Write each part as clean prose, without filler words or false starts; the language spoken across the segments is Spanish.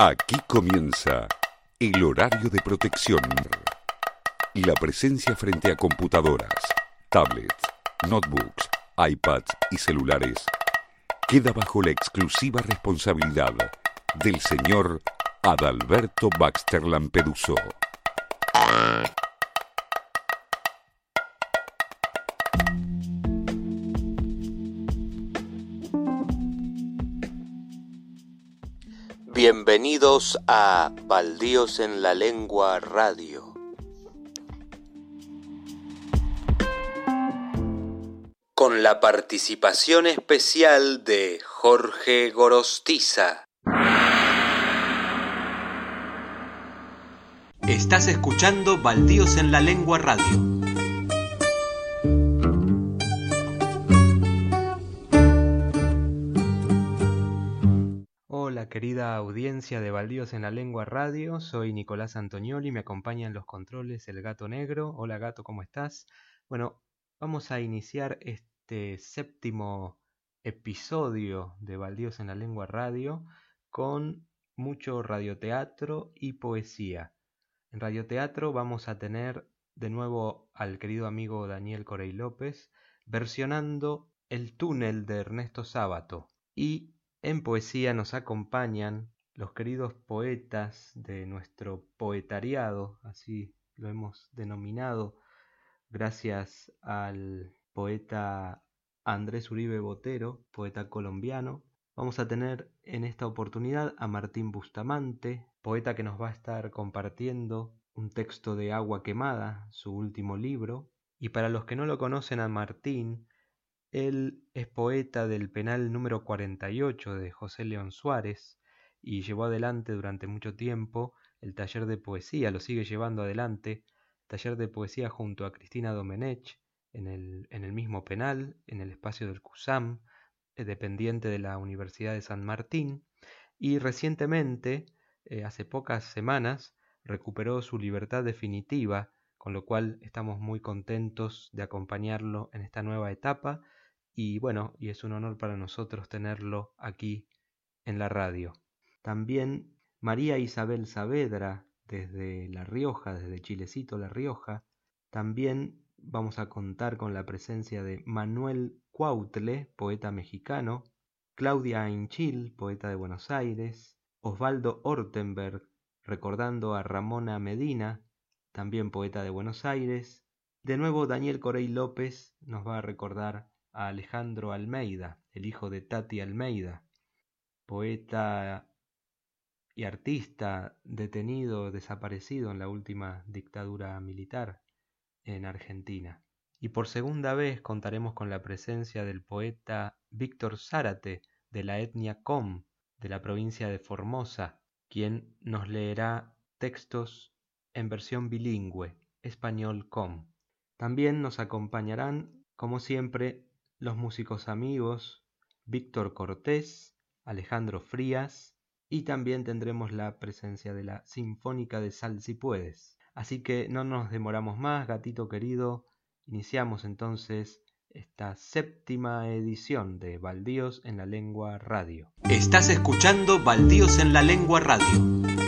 Aquí comienza el horario de protección. La presencia frente a computadoras, tablets, notebooks, iPads y celulares queda bajo la exclusiva responsabilidad del señor Adalberto Baxter Lampeduso. Bienvenidos a Baldíos en la Lengua Radio. Con la participación especial de Jorge Gorostiza. Estás escuchando Baldíos en la Lengua Radio. Querida audiencia de Baldíos en la Lengua Radio, soy Nicolás Antonioli, me acompaña en los controles el Gato Negro. Hola Gato, ¿cómo estás? Bueno, vamos a iniciar este séptimo episodio de Baldíos en la Lengua Radio con mucho radioteatro y poesía. En radioteatro vamos a tener de nuevo al querido amigo Daniel Corey López versionando El túnel de Ernesto Sábato, y en poesía nos acompañan los queridos poetas de nuestro poetariado, así lo hemos denominado, gracias al poeta Andrés Uribe Botero, poeta colombiano. Vamos a tener en esta oportunidad a Martín Bustamante, poeta que nos va a estar compartiendo un texto de Agua quemada, su último libro. Y para los que no lo conocen a Martín, él es poeta del penal número 48 de José León Suárez y llevó adelante durante mucho tiempo el taller de poesía, lo sigue llevando adelante, taller de poesía junto a Cristina Domenech en el mismo penal, en el espacio del CUSAM, dependiente de la Universidad de San Martín, y recientemente, hace pocas semanas, recuperó su libertad definitiva, con lo cual estamos muy contentos de acompañarlo en esta nueva etapa. Y bueno, y es un honor para nosotros tenerlo aquí en la radio. También María Isabel Saavedra, desde La Rioja, desde Chilecito, La Rioja. También vamos a contar con la presencia de Manuel Cuautle, poeta mexicano, Claudia Ainchil, poeta de Buenos Aires, Osvaldo Ortenberg, recordando a Ramona Medina, también poeta de Buenos Aires. De nuevo Daniel Corey López nos va a recordar a Alejandro Almeida, el hijo de Tati Almeida, poeta y artista detenido, desaparecido en la última dictadura militar en Argentina. Y por segunda vez contaremos con la presencia del poeta Víctor Zárate, de la etnia Com, de la provincia de Formosa, quien nos leerá textos en versión bilingüe, español com. También nos acompañarán, como siempre, los músicos amigos Víctor Cortés, Alejandro Frías, y también tendremos la presencia de la Sinfónica de Salsipuedes. Así que no nos demoramos más, gatito querido, iniciamos entonces esta séptima edición de Baldíos en la Lengua Radio. Estás escuchando Baldíos en la Lengua Radio.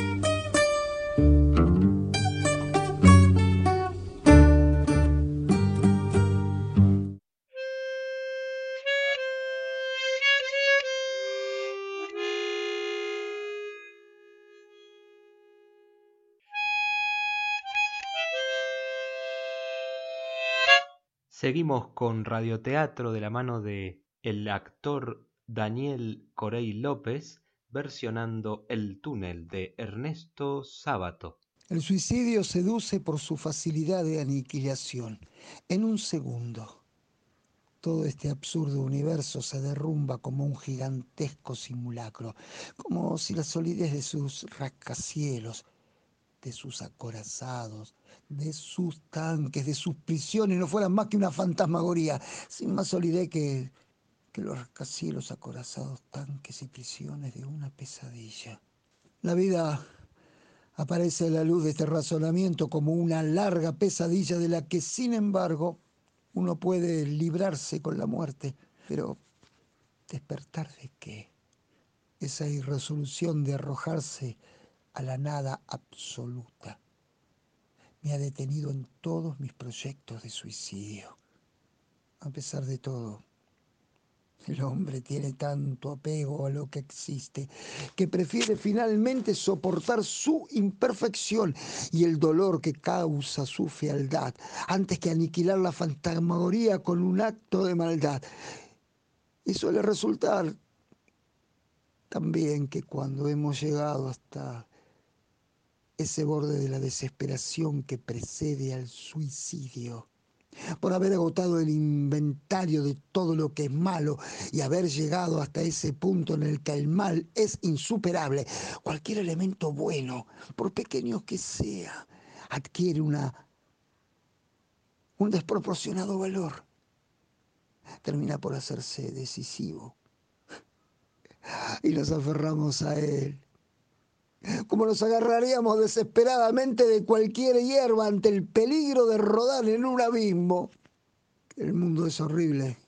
Seguimos con radioteatro de la mano de el actor Daniel Corey López versionando El túnel de Ernesto Sábato. El suicidio seduce por su facilidad de aniquilación. En un segundo, todo este absurdo universo se derrumba como un gigantesco simulacro, como si la solidez de sus rascacielos, de sus acorazados, de sus tanques, de sus prisiones, no fueran más que una fantasmagoría, sin más solidez que los rascacielos, acorazados, tanques y prisiones de una pesadilla. La vida aparece a la luz de este razonamiento como una larga pesadilla de la que, sin embargo, uno puede librarse con la muerte. Pero, ¿despertar de qué? esa irresolución de arrojarse a la nada absoluta, me ha detenido en todos mis proyectos de suicidio. A pesar de todo, el hombre tiene tanto apego a lo que existe que prefiere finalmente soportar su imperfección y el dolor que causa su fealdad antes que aniquilar la fantasmagoría con un acto de maldad. Y suele resultar también que cuando hemos llegado hasta ese borde de la desesperación que precede al suicidio, por haber agotado el inventario de todo lo que es malo y haber llegado hasta ese punto en el que el mal es insuperable, cualquier elemento bueno, por pequeño que sea, adquiere un desproporcionado valor. Termina por hacerse decisivo y nos aferramos a él, como nos agarraríamos desesperadamente de cualquier hierba ante el peligro de rodar en un abismo. El mundo es horrible.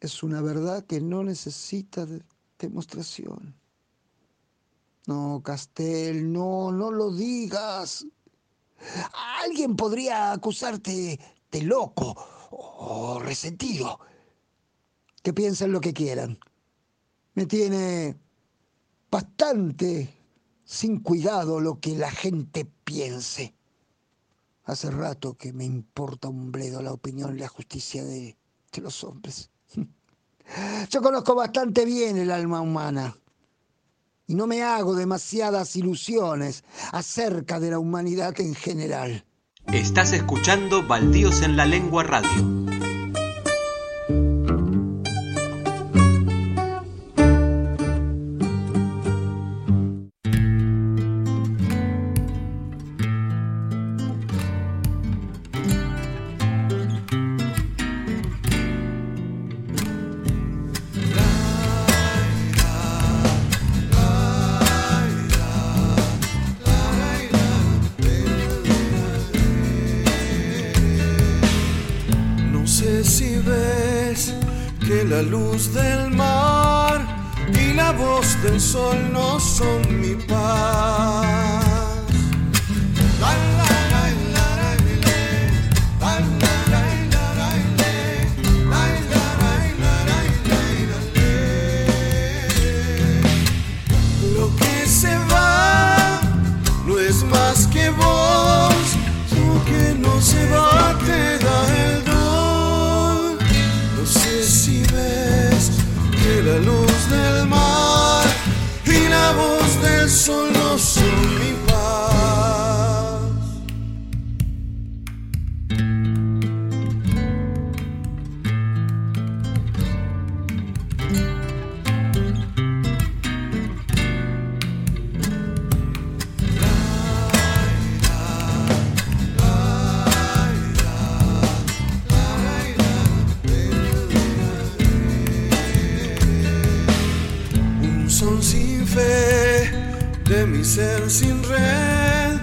Es una verdad que no necesita de demostración. No, Castel, no lo digas. Alguien podría acusarte de loco o resentido. Que piensen lo que quieran. Me tiene bastante sin cuidado lo que la gente piense. Hace rato que me importa un bledo la opinión y la justicia de los hombres. Yo conozco bastante bien el alma humana y no me hago demasiadas ilusiones acerca de la humanidad en general. Estás escuchando Baldíos en la Lengua Radio. La luz del mar y la voz del sol no son mi paz. Lo que se va no es más que vos, lo que no se va te da el don. No sé si ves que la luz del mar y la voz del sol no son mi paz. De mi ser sin red,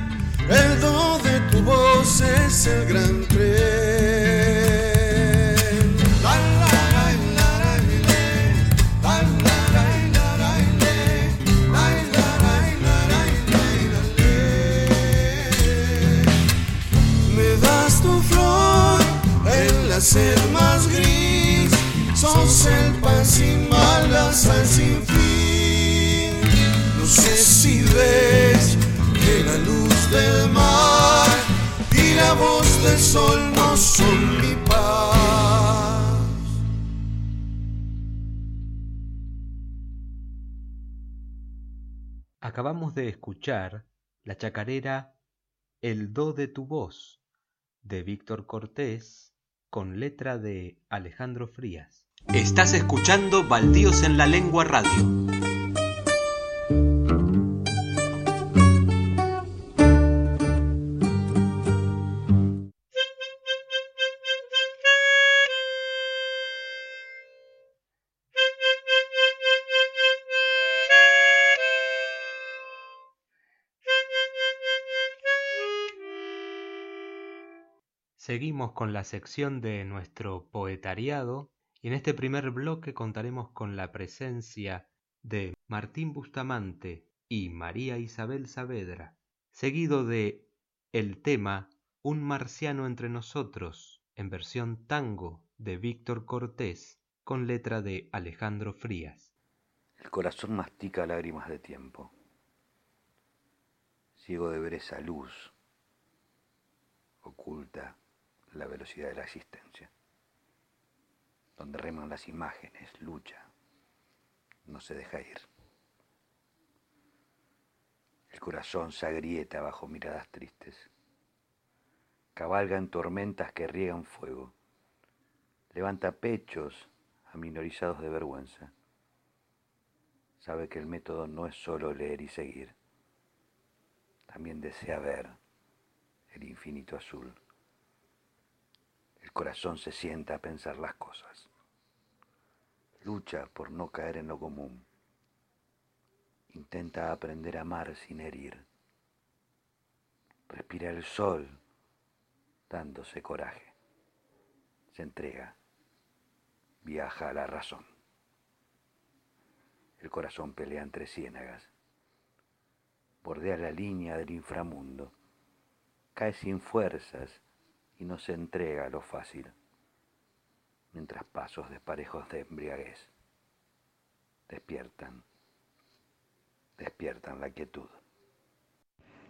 el do de tu voz es el gran tren. Me das tu flor en la sed más gris, sos el pan sin malas, sal sin fin. No sé si ves que la luz del mar y la voz del sol no son mi paz. Acabamos de escuchar la chacarera El do de tu voz de Víctor Cortés con letra de Alejandro Frías. Estás escuchando Baldíos en la Lengua Radio. Seguimos con la sección de nuestro poetariado y en este primer bloque contaremos con la presencia de Martín Bustamante y María Isabel Saavedra, seguido de El tema Un marciano entre nosotros, en versión tango de Víctor Cortés, con letra de Alejandro Frías. El corazón mastica lágrimas de tiempo. Ciego de ver esa luz, oculta la velocidad de la existencia. Donde reman las imágenes, lucha, no se deja ir. El corazón se agrieta bajo miradas tristes. Cabalga en tormentas que riegan fuego. Levanta pechos aminorizados de vergüenza. Sabe que el método no es solo leer y seguir. También desea ver el infinito azul. El corazón se sienta a pensar las cosas. Lucha por no caer en lo común. Intenta aprender a amar sin herir. Respira el sol, dándose coraje. Se entrega. Viaja a la razón. El corazón pelea entre ciénagas. Bordea la línea del inframundo. Cae sin fuerzas y no se entrega a lo fácil, mientras pasos desparejos de embriaguez despiertan la quietud.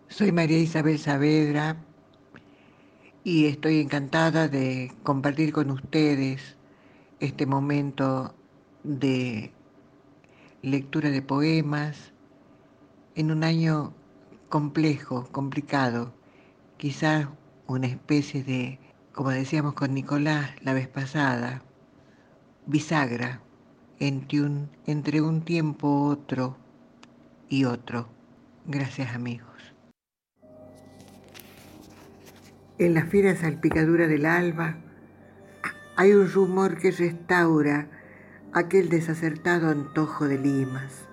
Soy María Isabel Saavedra y estoy encantada de compartir con ustedes este momento de lectura de poemas en un año complejo, complicado, quizás una especie de, como decíamos con Nicolás la vez pasada, bisagra entre un tiempo otro y otro. Gracias, amigos. En la fiera salpicadura del alba hay un rumor que restaura aquel desacertado antojo de limas.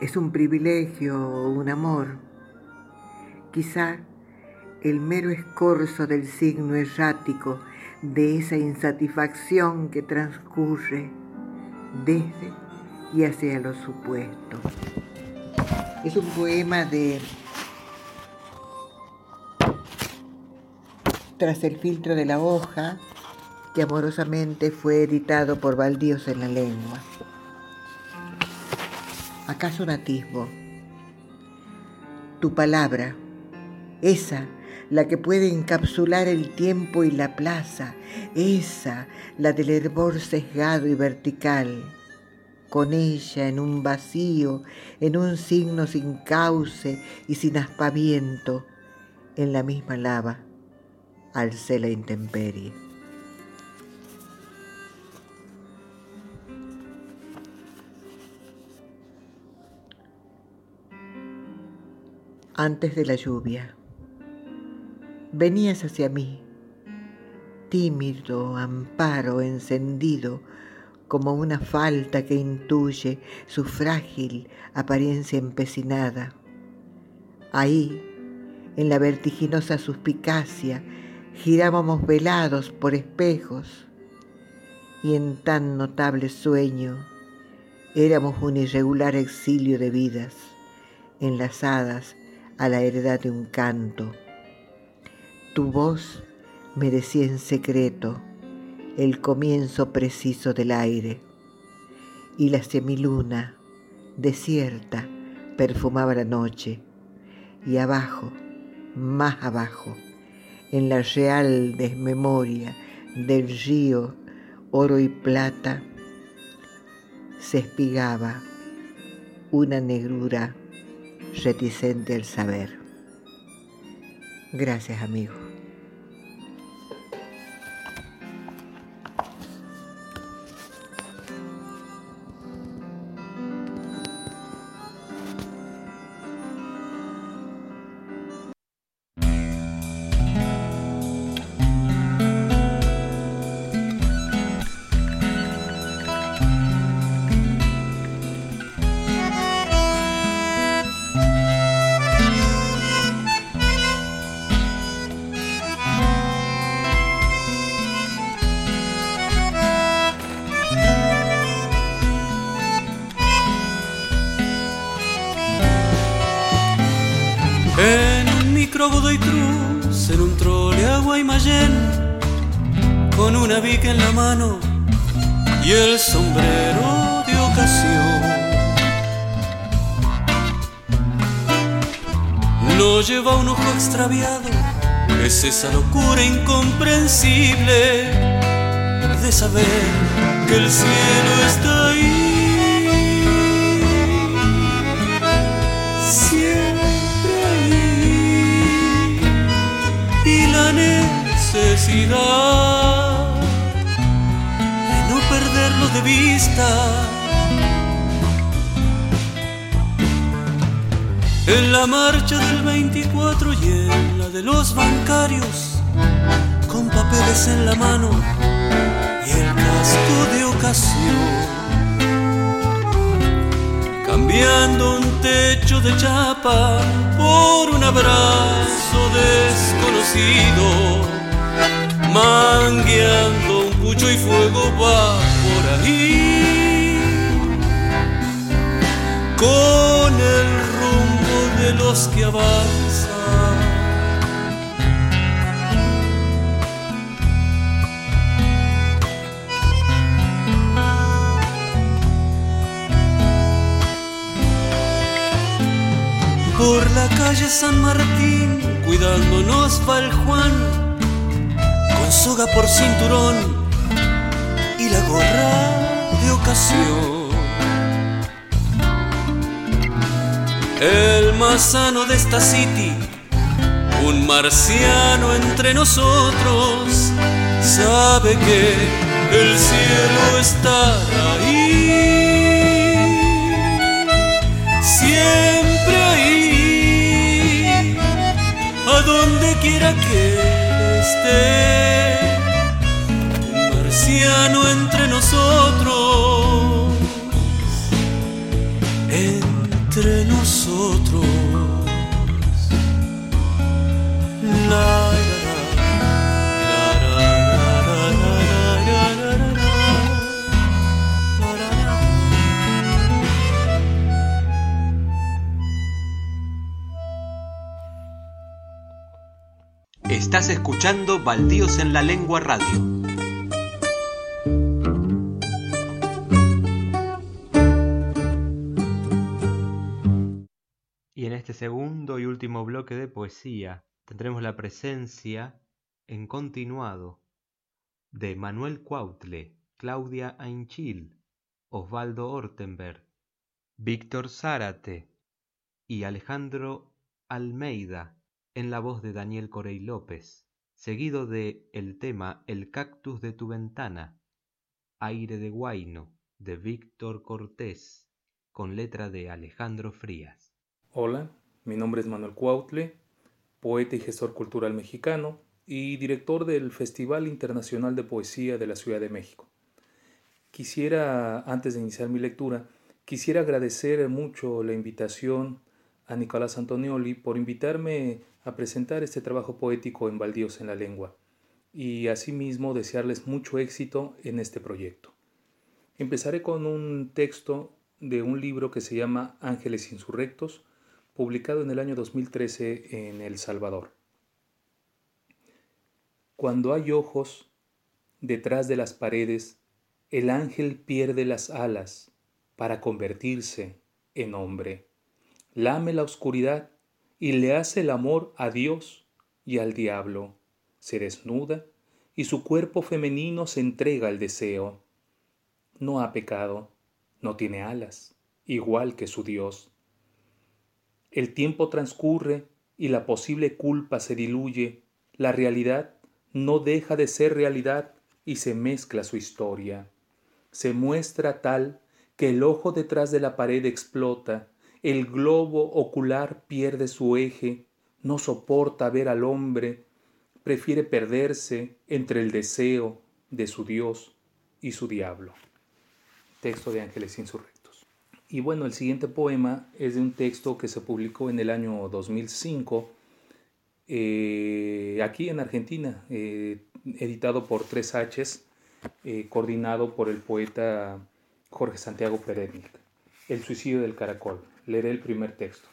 Es un privilegio o un amor, quizá el mero escorzo del signo errático de esa insatisfacción que transcurre desde y hacia lo supuesto. Es un poema de Tras el filtro de la hoja, que amorosamente fue editado por Baldíos en la Lengua. ¿Acaso un atisbo? Tu palabra, esa la que puede encapsular el tiempo y la plaza, esa, la del hervor sesgado y vertical. Con ella, en un vacío, en un signo sin cauce y sin aspaviento, en la misma lava, alcé la intemperie. Antes de la lluvia. Venías hacia mí, tímido amparo encendido, como una falta que intuye su frágil apariencia empecinada. Ahí, en la vertiginosa suspicacia, girábamos velados por espejos, y en tan notable sueño éramos un irregular exilio de vidas, enlazadas a la heredad de un canto. Tu voz me decía en secreto el comienzo preciso del aire, y la semiluna, desierta, perfumaba la noche, y abajo, más abajo, en la real desmemoria del río oro y plata, se espigaba una negrura reticente al saber. Gracias, amigo. micro Godoy Cruz en un trole a Guaymallén, con una bica en la mano y el sombrero de ocasión. Lo lleva un ojo extraviado, es esa locura incomprensible de saber que el cielo está ahí, siempre ahí, y la necesidad de no perderlo de vista. En la marcha del 24 y en la de los bancarios, con papeles en la mano y el casco de ocasión, cambiando un techo de chapa por un abrazo desconocido, mangueando un cucho y fuego va por ahí, con el de los que avanzan. Por la calle San Martín, cuidándonos va el Juan, con soga por cinturón y la gorra de ocasión. El más sano de esta city, un marciano entre nosotros, sabe que el cielo está ahí, siempre ahí, a donde quiera que esté, un marciano entre nosotros. Entre nosotros, la estás escuchando Baldíos en la Lengua Radio. Segundo y último bloque de poesía tendremos la presencia en continuado de Manuel Cuautle, Claudia Ainchil, Osvaldo Ortenberg, Víctor Zárate y Alejandro Almeida en la voz de Daniel Corey López, seguido de el tema El cactus de tu ventana, Aire de Guaino de Víctor Cortés, con letra de Alejandro Frías. Hola. Mi nombre es Manuel Cuautle, poeta y gestor cultural mexicano y director del Festival Internacional de Poesía de la Ciudad de México. Quisiera, antes de iniciar mi lectura, agradecer mucho la invitación a Nicolás Antonioli por invitarme a presentar este trabajo poético en Baldíos en la Lengua y asimismo desearles mucho éxito en este proyecto. Empezaré con un texto de un libro que se llama Ángeles Insurrectos, publicado en el año 2013 en El Salvador. Cuando hay ojos detrás de las paredes, el ángel pierde las alas para convertirse en hombre. Lame la oscuridad y le hace el amor a Dios y al diablo. Se desnuda y su cuerpo femenino se entrega al deseo. No ha pecado, no tiene alas, igual que su Dios. El tiempo transcurre y la posible culpa se diluye. La realidad no deja de ser realidad y se mezcla su historia. Se muestra tal que el ojo detrás de la pared explota, el globo ocular pierde su eje, no soporta ver al hombre, prefiere perderse entre el deseo de su Dios y su diablo. Texto de Ángeles Insurrectos. Y bueno, el siguiente poema es de un texto que se publicó en el año 2005, aquí en Argentina, editado por 3Hs, coordinado por el poeta Jorge Santiago Perednik. El Suicidio del Caracol. Leeré el primer texto.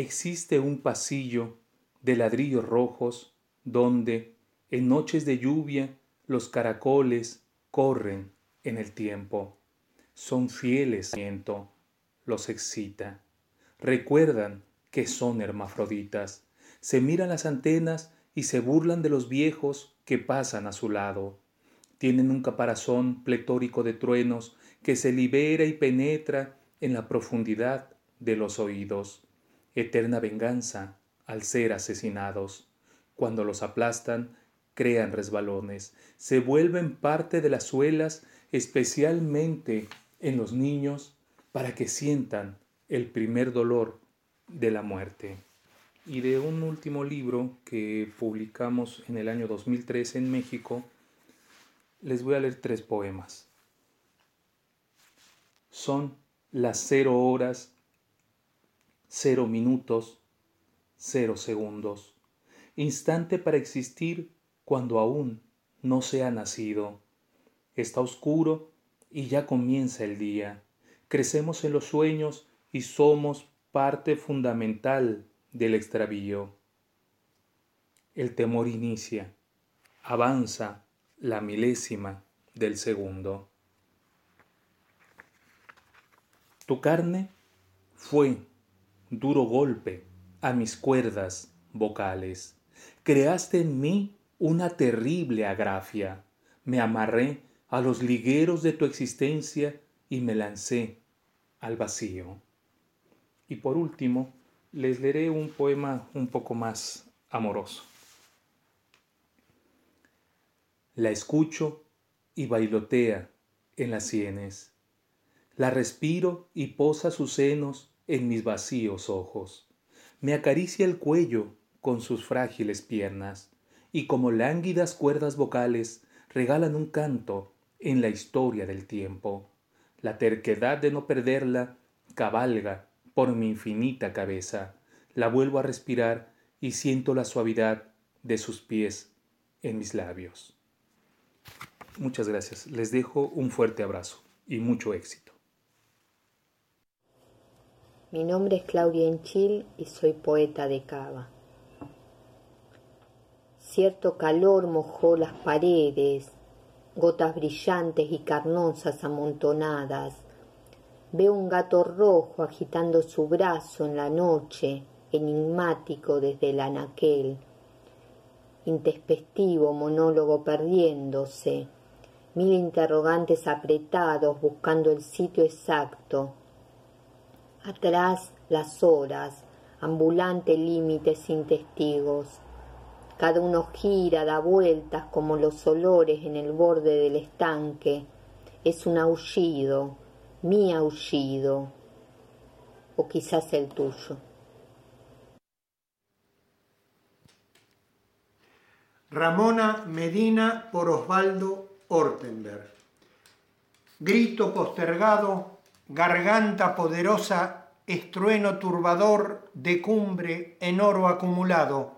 existe un pasillo de ladrillos rojos donde, en noches de lluvia, los caracoles corren en el tiempo. Son fieles al viento, los excita. Recuerdan que son hermafroditas. Se miran las antenas y se burlan de los viejos que pasan a su lado. Tienen un caparazón pletórico de truenos que se libera y penetra en la profundidad de los oídos. Eterna venganza al ser asesinados. Cuando los aplastan, crean resbalones. Se vuelven parte de las suelas, especialmente en los niños, para que sientan el primer dolor de la muerte. Y de un último libro que publicamos en el año 2013 en México, les voy a leer 3 poemas. Son las 0 horas, 0 minutos, 0 segundos. Instante para existir cuando aún no se ha nacido. Está oscuro y ya comienza el día. Crecemos en los sueños y somos parte fundamental del extravío. El temor inicia, avanza la milésima del segundo. Tu carne fue duro golpe a mis cuerdas vocales. Creaste en mí una terrible agrafia. Me amarré a los ligueros de tu existencia y me lancé al vacío. Y por último, les leeré un poema un poco más amoroso. La escucho y bailotea en las sienes. La respiro y posa sus senos en mis vacíos ojos. Me acaricia el cuello con sus frágiles piernas y como lánguidas cuerdas vocales regalan un canto en la historia del tiempo. La terquedad de no perderla cabalga por mi infinita cabeza. La vuelvo a respirar y siento la suavidad de sus pies en mis labios. Muchas gracias. Les dejo un fuerte abrazo y mucho éxito. Mi nombre es Claudia Ainchil y soy poeta de Cava. Cierto calor mojó las paredes, gotas brillantes y carnosas amontonadas. Veo un gato rojo agitando su brazo en la noche, enigmático desde el anaquel. Intempestivo monólogo perdiéndose. 1000 interrogantes apretados buscando el sitio exacto. Atrás las horas, ambulante límite sin testigos. Cada uno gira, da vueltas como los olores en el borde del estanque. Es un aullido, mi aullido, o quizás el tuyo. Ramona Medina por Osvaldo Ortenberg. Grito postergado, garganta poderosa, estrueno turbador de cumbre en oro acumulado.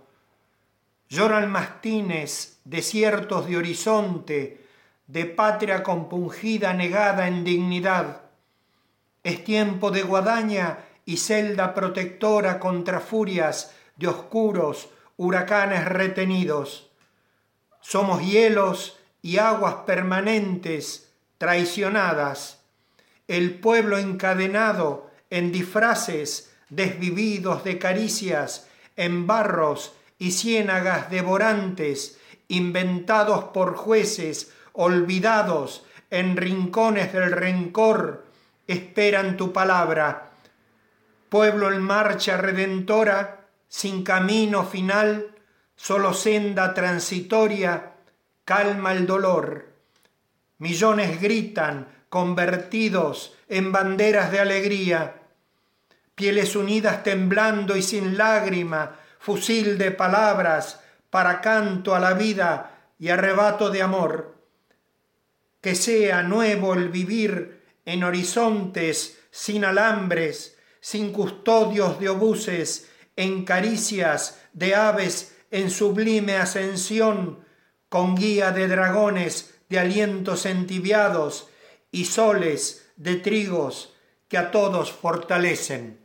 Lloran mastines, desiertos de horizonte, de patria compungida, negada en dignidad. Es tiempo de guadaña y celda protectora contra furias de oscuros huracanes retenidos. Somos hielos y aguas permanentes, traicionadas, el pueblo encadenado en disfraces desvividos de caricias, en barros y ciénagas devorantes, inventados por jueces, olvidados en rincones del rencor, esperan tu palabra. Pueblo en marcha redentora, sin camino final, solo senda transitoria, calma el dolor. Millones gritan, convertidos en banderas de alegría. Pieles unidas temblando y sin lágrima, fusil de palabras para canto a la vida y arrebato de amor. Que sea nuevo el vivir en horizontes sin alambres, sin custodios de obuses, en caricias de aves en sublime ascensión, con guía de dragones de alientos entibiados y soles de trigos que a todos fortalecen.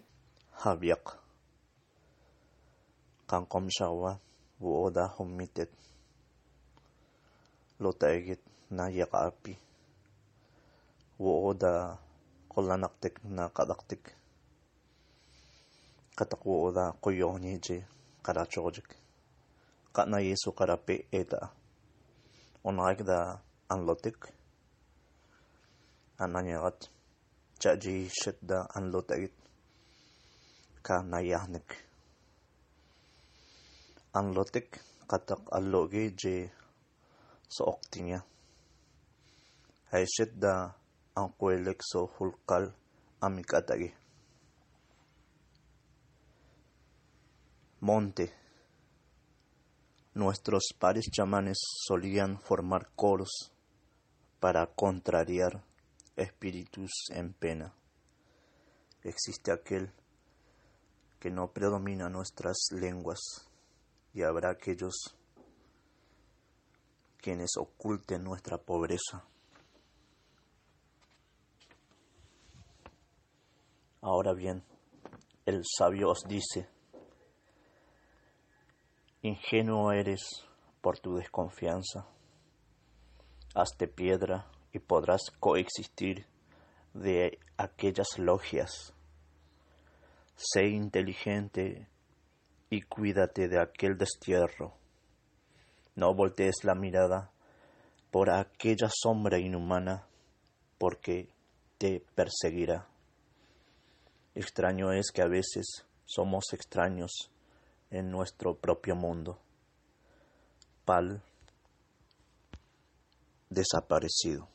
kang komsyawa, buoda humitit, lutaigit na yakaapi, buoda kolanaktik na kadaktik, katakbuoda kuyoniji karachojik, kanayisu karapi eta, unaik da anlotik, ananyagat, chaji shit da anlutagit, kanayahnik. Ang lotik katak alogi je sookti niya. Ay shit da ang kwelek so hulkal amikatagi. Monte. Nuestros pares chamanes solían formar coros para contrariar espíritus en pena. Existe aquel que no predomina nuestras lenguas. Y habrá aquellos quienes oculten nuestra pobreza. Ahora bien, el sabio os dice: ingenuo eres por tu desconfianza. Hazte piedra y podrás coexistir de aquellas logias. Sé inteligente y cuídate de aquel destierro. No voltees la mirada por aquella sombra inhumana, porque te perseguirá. Extraño es que a veces somos extraños en nuestro propio mundo. Pal desaparecido.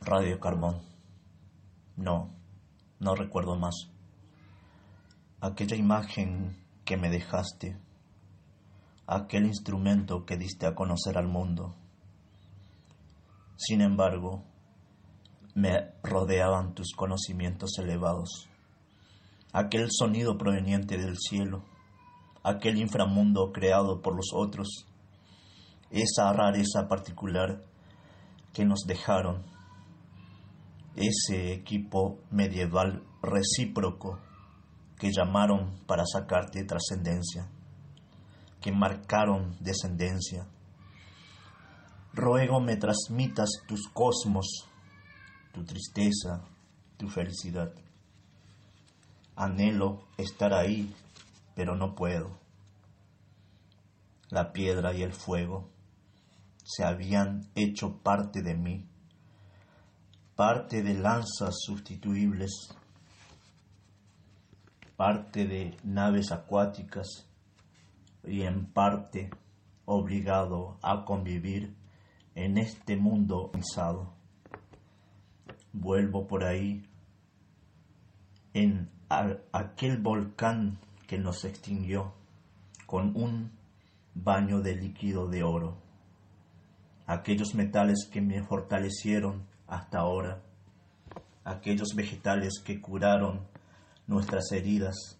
Radio Carbón. No recuerdo más. Aquella imagen que me dejaste, aquel instrumento que diste a conocer al mundo. Sin embargo, me rodeaban tus conocimientos elevados, aquel sonido proveniente del cielo, aquel inframundo creado por los otros, esa rareza particular que nos dejaron, ese equipo medieval recíproco que llamaron para sacarte trascendencia, que marcaron descendencia. Ruego me transmitas tus cosmos, tu tristeza, tu felicidad. Anhelo estar ahí, pero no puedo. La piedra y el fuego se habían hecho parte de mí, parte de lanzas sustituibles, parte de naves acuáticas y en parte obligado a convivir en este mundo pensado. Vuelvo por ahí, en aquel volcán que nos extinguió con un baño de líquido de oro. Aquellos metales que me fortalecieron hasta ahora, aquellos vegetales que curaron nuestras heridas,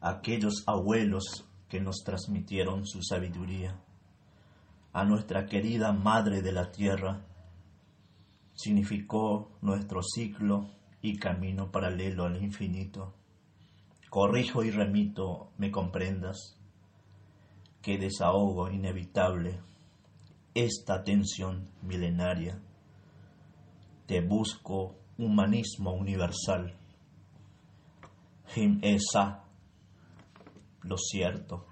aquellos abuelos que nos transmitieron su sabiduría, a nuestra querida Madre de la Tierra, significó nuestro ciclo y camino paralelo al infinito. Corrijo y remito, me comprendas, que desahogo inevitable esta tensión milenaria. Te busco humanismo universal. Him esa, lo cierto.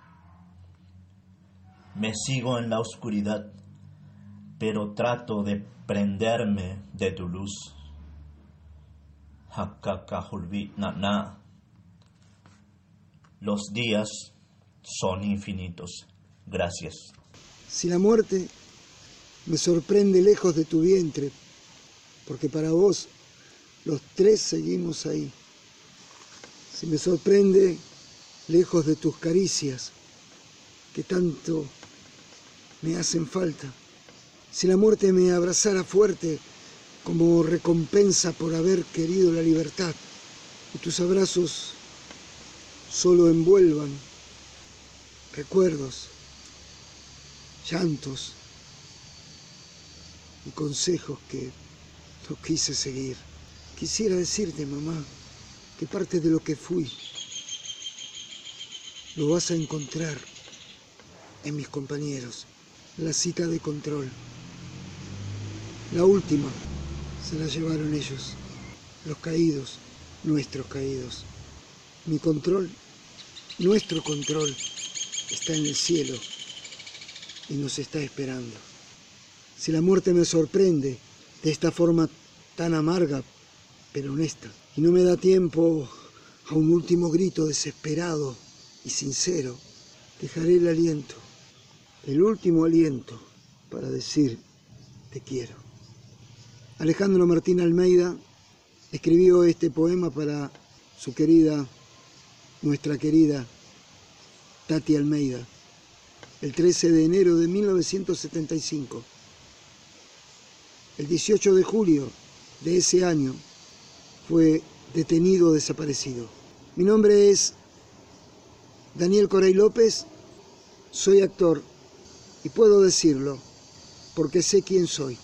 Me sigo en la oscuridad, pero trato de prenderme de tu luz. Hakakahulbi na na. Los días son infinitos. Gracias. Si la muerte me sorprende lejos de tu vientre, porque para vos los tres seguimos ahí. Si me sorprende lejos de tus caricias, que tanto me hacen falta. Si la muerte me abrazara fuerte como recompensa por haber querido la libertad, y tus abrazos solo envuelvan recuerdos, llantos y consejos que no quise seguir. Quisiera decirte, mamá, que parte de lo que fui lo vas a encontrar en mis compañeros. La cita de control. La última se la llevaron ellos, los caídos, nuestros caídos. Mi control, nuestro control, está en el cielo y nos está esperando. Si la muerte me sorprende de esta forma tan amarga, pero honesta, y no me da tiempo a un último grito desesperado y sincero, dejaré el aliento, el último aliento, para decir te quiero. Alejandro Martín Almeida escribió este poema para su querida, nuestra querida Tati Almeida, el 13 de enero de 1975. El 18 de julio de ese año fue detenido, desaparecido. Mi nombre es Daniel Corey López, soy actor y puedo decirlo porque sé quién soy.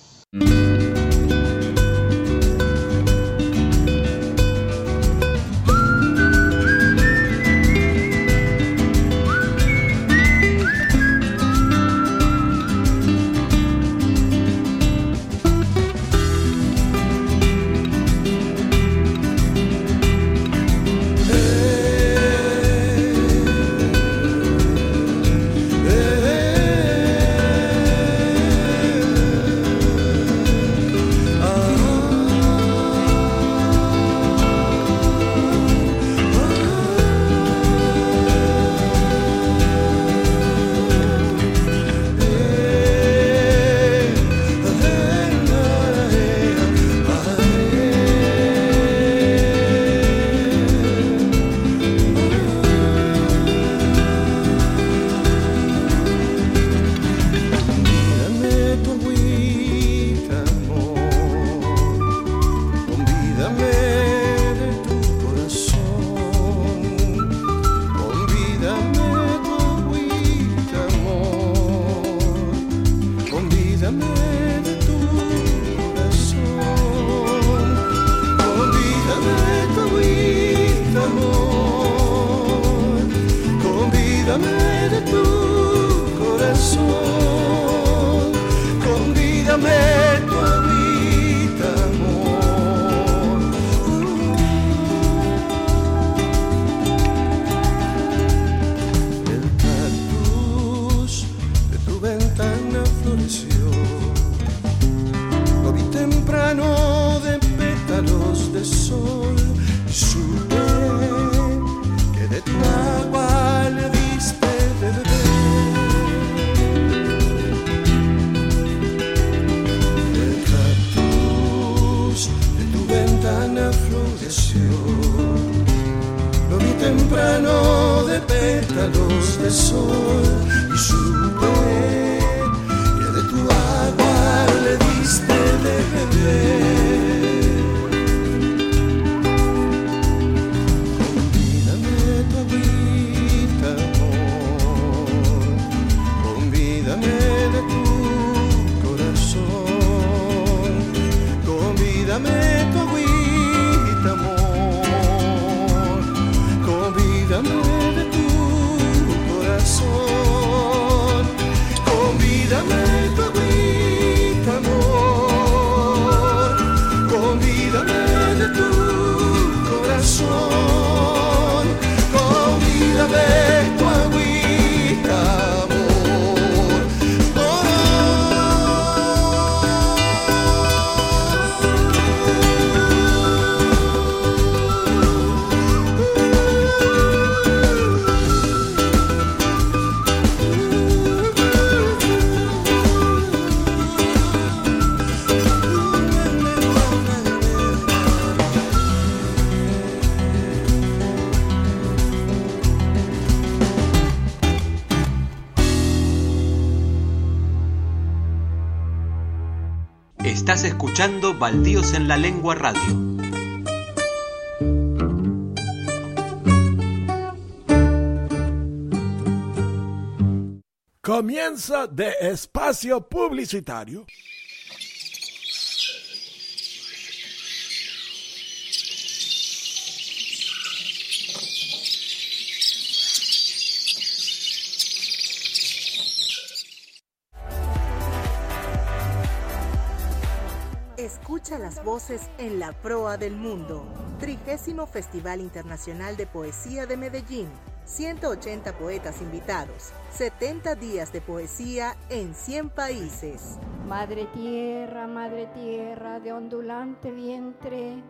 Estás escuchando Baldíos en la Lengua Radio. Comienzo de espacio publicitario. Escucha las voces en la proa del mundo. 30º Festival Internacional de Poesía de Medellín. 180 poetas invitados. 70 días de poesía en 100 países. Madre tierra de ondulante vientre,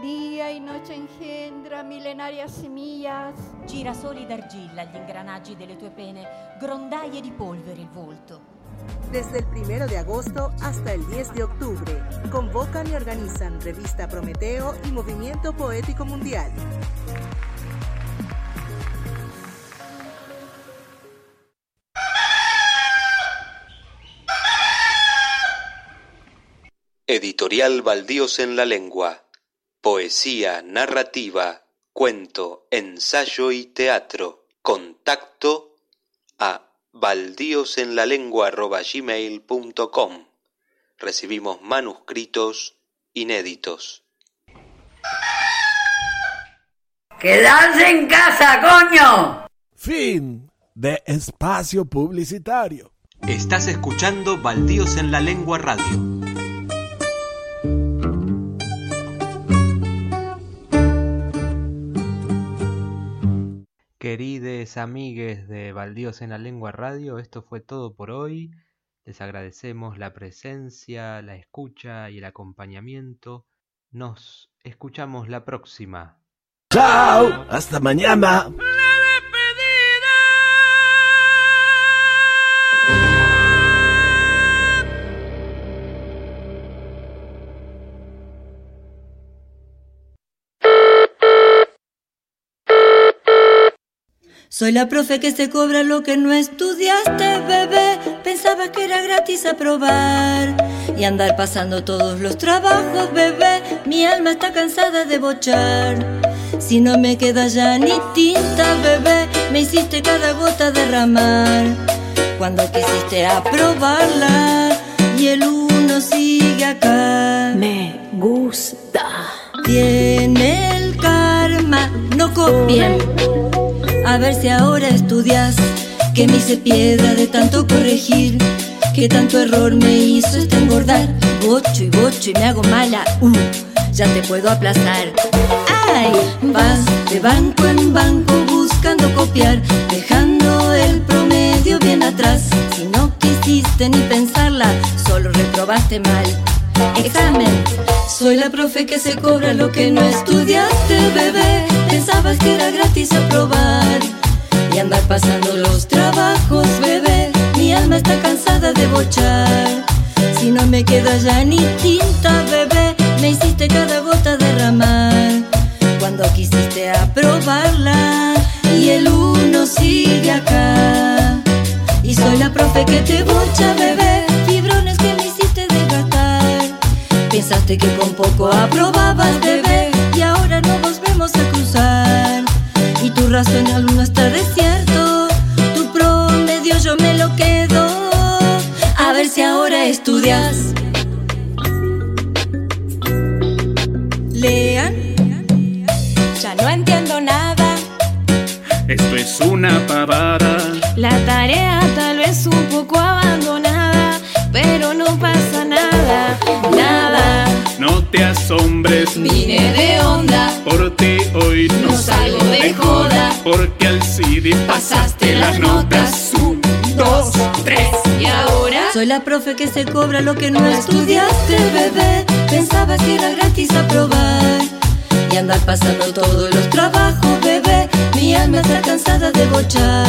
día y noche engendra milenarie semillas. Girasoli d'argilla gli ingranaggi delle tue pene, grondaie di polvere il volto. Desde el 1 de agosto hasta el 10 de octubre, convocan y organizan Revista Prometeo y Movimiento Poético Mundial. Editorial Baldíos en la Lengua. Poesía, narrativa, cuento, ensayo y teatro. Contacto a baldiosenlalengua@gmail.com. Recibimos manuscritos inéditos. ¡Quedarse en casa, coño! Fin de espacio publicitario. Estás escuchando Baldíos en la Lengua Radio. Querides amigues de Baldíos en la Lengua Radio, esto fue todo por hoy. Les agradecemos la presencia, la escucha y el acompañamiento. Nos escuchamos la próxima. ¡Chao! ¡Hasta mañana! Soy la profe que se cobra lo que no estudiaste, bebé. Pensabas que era gratis aprobar y andar pasando todos los trabajos, bebé. Mi alma está cansada de bochar. Si no me queda ya ni tinta, bebé, me hiciste cada gota derramar. Cuando quisiste aprobarla y el uno sigue acá. Me gusta. Tiene el karma, no copien. A ver si ahora estudias, que me hice piedra de tanto corregir, que tanto error me hizo este engordar. Bocho y me hago mala, ya te puedo aplazar. ¡Ay! Vas de banco en banco buscando copiar, dejando el promedio bien atrás. Si no quisiste ni pensarla, solo reprobaste mal. Examen. Soy la profe que se cobra lo que no estudiaste, bebé. Pensabas que era gratis aprobar y andar pasando los trabajos, bebé. Mi alma está cansada de bochar. Si no me queda ya ni tinta, bebé, me hiciste cada gota derramar. Cuando quisiste aprobarla y el uno sigue acá. Y soy la profe que te bocha, bebé. Fibrones que me hiciste desgastar. Pensaste que con poco aprobabas, bebé, y ahora no nos vemos a cruzar. Y tu racional no está desierto, tu promedio yo me lo quedo. A ver si ahora estudias. Lean. Ya no entiendo nada. Esto es una pavada. La tarea tal vez un poco abandonada, pero no pasa nada, nada. No te asombres, vine de onda. Por ti hoy no salgo de joda. Porque al CD pasaste las notas. 1, 2, 3. ¿Y ahora? Soy la profe que se cobra lo que no estudiaste, bebé. Pensabas que era gratis aprobar y andar pasando todos los trabajos, bebé. Mi alma está cansada de bochar.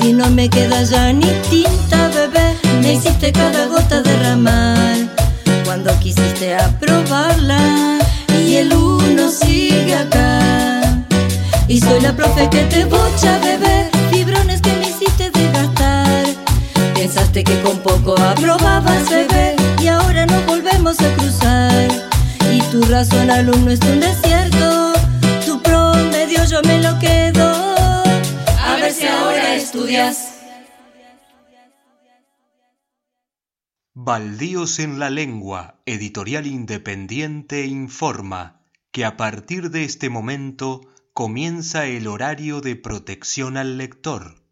Si no me queda ya ni tinta, bebé, me hiciste cada gota derramar. Cuando quisiste aprobarla y el uno sigue acá. Y soy la profe que te bocha, bebé, fibrones que me hiciste desgastar. Pensaste que con poco aprobabas, bebé, y ahora no volvemos a cruzar. Y tu razón, alumno, es un desierto. Tu promedio yo me lo quedo. A ver si ahora estudias. Baldíos en la Lengua, editorial independiente, informa que a partir de este momento comienza el horario de protección al lector.